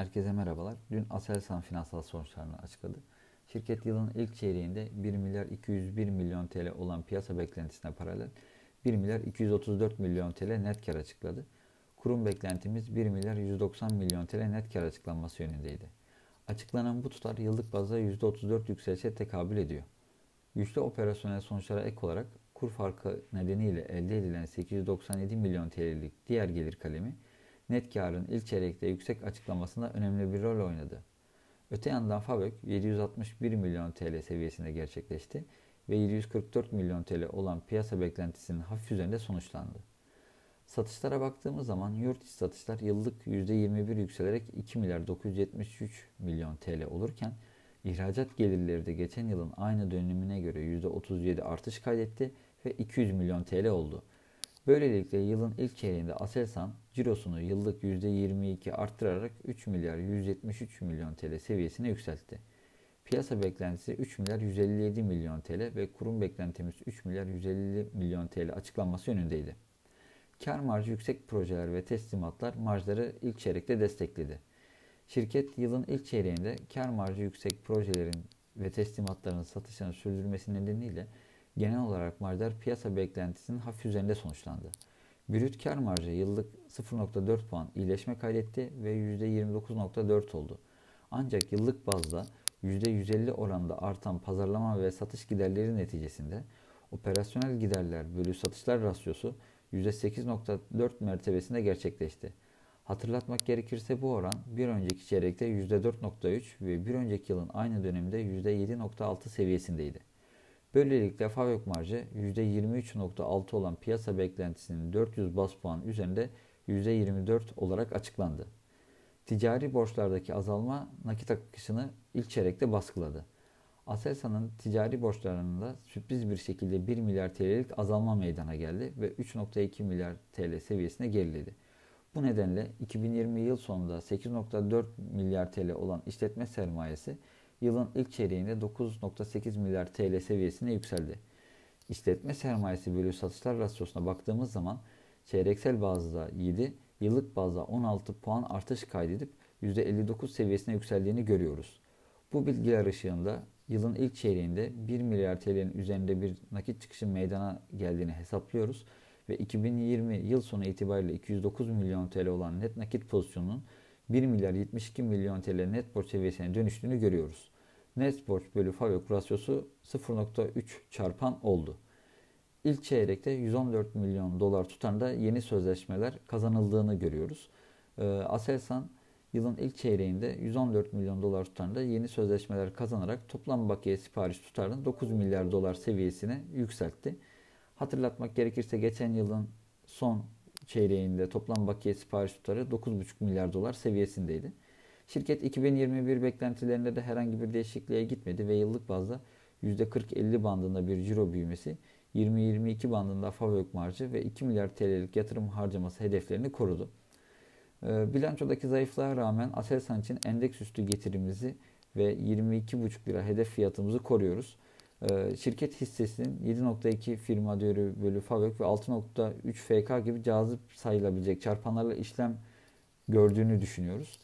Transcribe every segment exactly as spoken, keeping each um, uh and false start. Herkese merhabalar. Dün Aselsan finansal sonuçlarını açıkladı. Şirket yılın ilk çeyreğinde bir milyar iki yüz bir milyon T L olan piyasa beklentisine paralel bir milyar iki yüz otuz dört milyon T L net kar açıkladı. Kurum beklentimiz bir milyar yüz doksan milyon T L net kar açıklanması yönündeydi. Açıklanan bu tutar yıllık bazda yüzde otuz dört yükselişe tekabül ediyor. Güçlü operasyonel sonuçlara ek olarak kur farkı nedeniyle elde edilen sekiz yüz doksan yedi milyon T L'lik diğer gelir kalemi net karın ilk çeyrekte yüksek açıklamasında önemli bir rol oynadı. Öte yandan FAVÖK yedi yüz altmış bir milyon T L seviyesinde gerçekleşti ve yedi yüz kırk dört milyon T L olan piyasa beklentisinin hafif üzerinde sonuçlandı. Satışlara baktığımız zaman yurt içi satışlar yıllık yüzde yirmi bir yükselerek iki milyar dokuz yüz yetmiş üç milyon T L olurken ihracat gelirleri de geçen yılın aynı dönemine göre yüzde otuz yedi artış kaydetti ve iki yüz milyon T L oldu. Böylelikle yılın ilk çeyreğinde Aselsan cirosunu yıllık yüzde yirmi iki arttırarak üç milyar yüz yetmiş üç milyon T L seviyesine yükseltti. Piyasa beklentisi üç milyar yüz elli yedi milyon T L ve kurum beklentimiz üç milyar yüz elli milyon T L açıklanması yönündeydi. Kar marjı yüksek projeler ve teslimatlar marjları ilk çeyrekte destekledi. Şirket yılın ilk çeyreğinde kar marjı yüksek projelerin ve teslimatların satışını sürdürmesi nedeniyle genel olarak marjlar piyasa beklentisinin hafif üzerinde sonuçlandı. Brüt kar marjı yıllık sıfır nokta dört puan iyileşme kaydetti ve yüzde yirmi dokuz nokta dört oldu. Ancak yıllık bazda yüzde yüz elli oranda artan pazarlama ve satış giderleri neticesinde operasyonel giderler bölü satışlar rasyosu yüzde sekiz nokta dört mertebesinde gerçekleşti. Hatırlatmak gerekirse bu oran bir önceki çeyrekte yüzde dört nokta üç ve bir önceki yılın aynı döneminde yüzde yedi nokta altı seviyesindeydi. Böylelikle FAVÖK marjı yüzde yirmi üç nokta altı olan piyasa beklentisinin dört yüz baz puan üzerinde yüzde yirmi dört olarak açıklandı. Ticari borçlardaki azalma nakit akışını ilk çeyrekte baskıladı. Aselsan'ın ticari borçlarında sürpriz bir şekilde bir milyar T L'lik azalma meydana geldi ve üç nokta iki milyar T L seviyesine geriledi. Bu nedenle iki bin yirmi yıl sonunda sekiz nokta dört milyar T L olan işletme sermayesi yılın ilk çeyreğinde dokuz nokta sekiz milyar T L seviyesine yükseldi. İşletme sermayesi bölü satışlar rasyosuna baktığımız zaman çeyreksel bazda yedi, yıllık bazda on altı puan artış kaydedip yüzde elli dokuz seviyesine yükseldiğini görüyoruz. Bu bilgiler ışığında yılın ilk çeyreğinde bir milyar T L'nin üzerinde bir nakit çıkışı meydana geldiğini hesaplıyoruz ve iki bin yirmi yıl sonu itibariyle iki yüz dokuz milyon T L olan net nakit pozisyonunun bir milyar yetmiş iki milyon T L net borç seviyesine dönüştüğünü görüyoruz. Net borç bölü FAVÖK rasyosu sıfır nokta üç çarpan oldu. İlk çeyrekte yüz on dört milyon dolar tutarında yeni sözleşmeler kazanıldığını görüyoruz. Ee, Aselsan yılın ilk çeyreğinde yüz on dört milyon dolar tutarında yeni sözleşmeler kazanarak toplam bakiye sipariş tutarının dokuz milyar dolar seviyesine yükseltti. Hatırlatmak gerekirse geçen yılın son çeyreğinde toplam bakiye sipariş tutarı dokuz buçuk milyar dolar seviyesindeydi. Şirket iki bin yirmi bir beklentilerinde de herhangi bir değişikliğe gitmedi ve yıllık bazda yüzde kırk elli bandında bir ciro büyümesi, yirmi yirmi iki bandında FAVÖK marjı ve iki milyar T L'lik yatırım harcaması hedeflerini korudu. Bilançodaki zayıflığa rağmen Aselsan için endeks üstü getirimizi ve yirmi iki buçuk lira hedef fiyatımızı koruyoruz. Şirket hissesinin yedi nokta iki firma değeri bölü FAVÖK ve altı nokta üç F K gibi cazip sayılabilecek çarpanlarla işlem gördüğünü düşünüyoruz.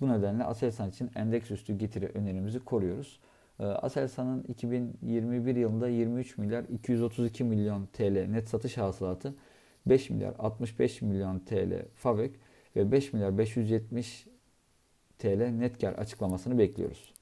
Bu nedenle Aselsan için endeks üstü getiri önerimizi koruyoruz. Aselsan'ın iki bin yirmi bir yılında yirmi üç milyar iki yüz otuz iki milyon T L net satış hasılatı, beş milyar altmış beş milyon T L FAVÖK ve beş milyar beş yüz yetmiş T L net kar açıklamasını bekliyoruz.